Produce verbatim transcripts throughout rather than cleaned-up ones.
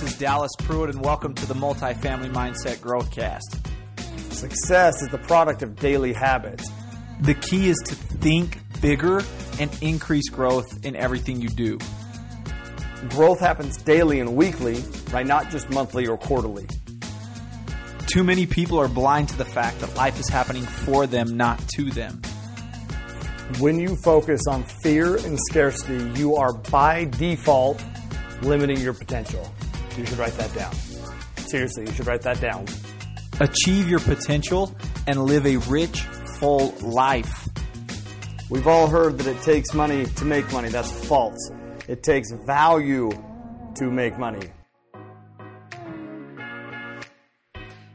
This is Dallas Pruitt, and welcome to the Multifamily Mindset Growthcast. Success is the product of daily habits. The key is to think bigger and increase growth in everything you do. Growth happens daily and weekly, right? Not just monthly or quarterly. Too many people are blind to the fact that life is happening for them, not to them. When you focus on fear and scarcity, you are by default limiting your potential. You should write that down. Seriously, you should write that down. Achieve your potential and live a rich, full life. We've all heard that it takes money to make money. That's false. It takes value to make money.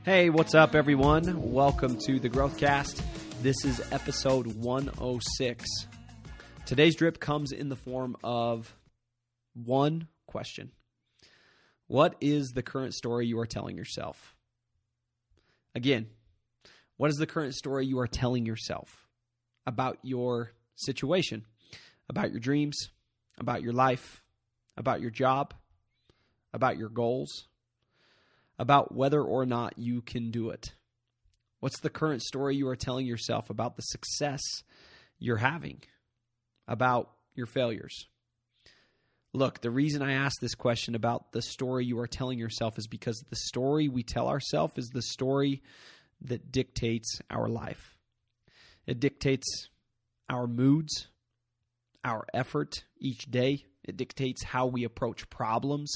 Hey, what's up, everyone? Welcome to the Growthcast. This is episode one oh six. Today's drip comes in the form of one question. What is the current story you are telling yourself? Again, what is the current story you are telling yourself about your situation, about your dreams, about your life, about your job, about your goals? About whether or not you can do it. What's the current story you are telling yourself about the success you're having, about your failures? Look, the reason I asked this question about the story you are telling yourself is because the story we tell ourselves is the story that dictates our life. It dictates our moods, our effort each day. It dictates how we approach problems.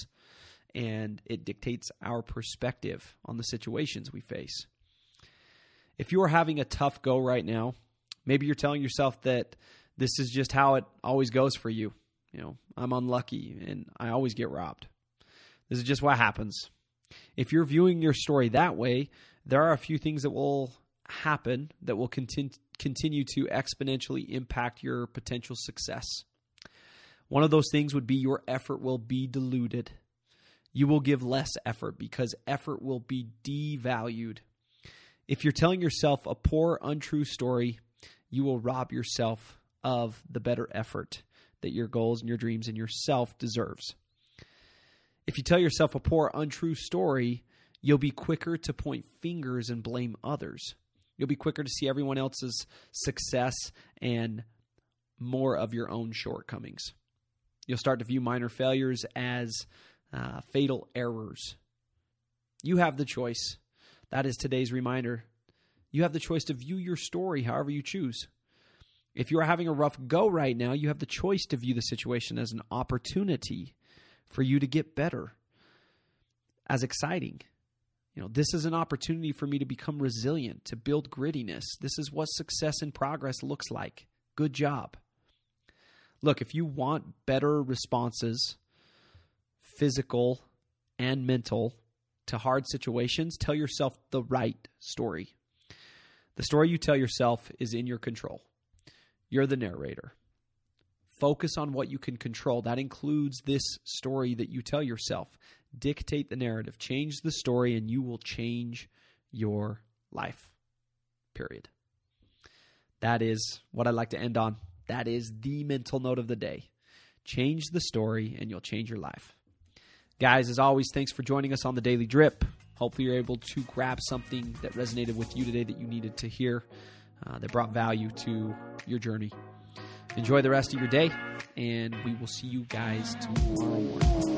And it dictates our perspective on the situations we face. If you are having a tough go right now, maybe you're telling yourself that this is just how it always goes for you. You know, I'm unlucky and I always get robbed. This is just what happens. If you're viewing your story that way, there are a few things that will happen that will continue continue to exponentially impact your potential success. One of those things would be your effort will be diluted. You will give less effort because effort will be devalued. If you're telling yourself a poor, untrue story, you will rob yourself of the better effort that your goals and your dreams and yourself deserves. If you tell yourself a poor, untrue story, you'll be quicker to point fingers and blame others. You'll be quicker to see everyone else's success and more of your own shortcomings. You'll start to view minor failures as Uh, fatal errors. You have the choice. That is today's reminder. You have the choice to view your story however you choose. If you are having a rough go right now, you have the choice to view the situation as an opportunity for you to get better, as exciting. You know, this is an opportunity for me to become resilient, to build grittiness. This is what success and progress looks like. Good job. Look, if you want better responses, physical and mental, to hard situations, tell yourself the right story. The story you tell yourself is in your control. You're the narrator. Focus on what you can control. That includes this story that you tell yourself. Dictate the narrative. Change the story and you will change your life. Period. That is what I'd like to end on. That is the mental note of the day. Change the story and you'll change your life. Guys, as always, thanks for joining us on the Daily Drip. Hopefully you're able to grab something that resonated with you today that you needed to hear, uh, that brought value to your journey. Enjoy the rest of your day, and we will see you guys tomorrow morning.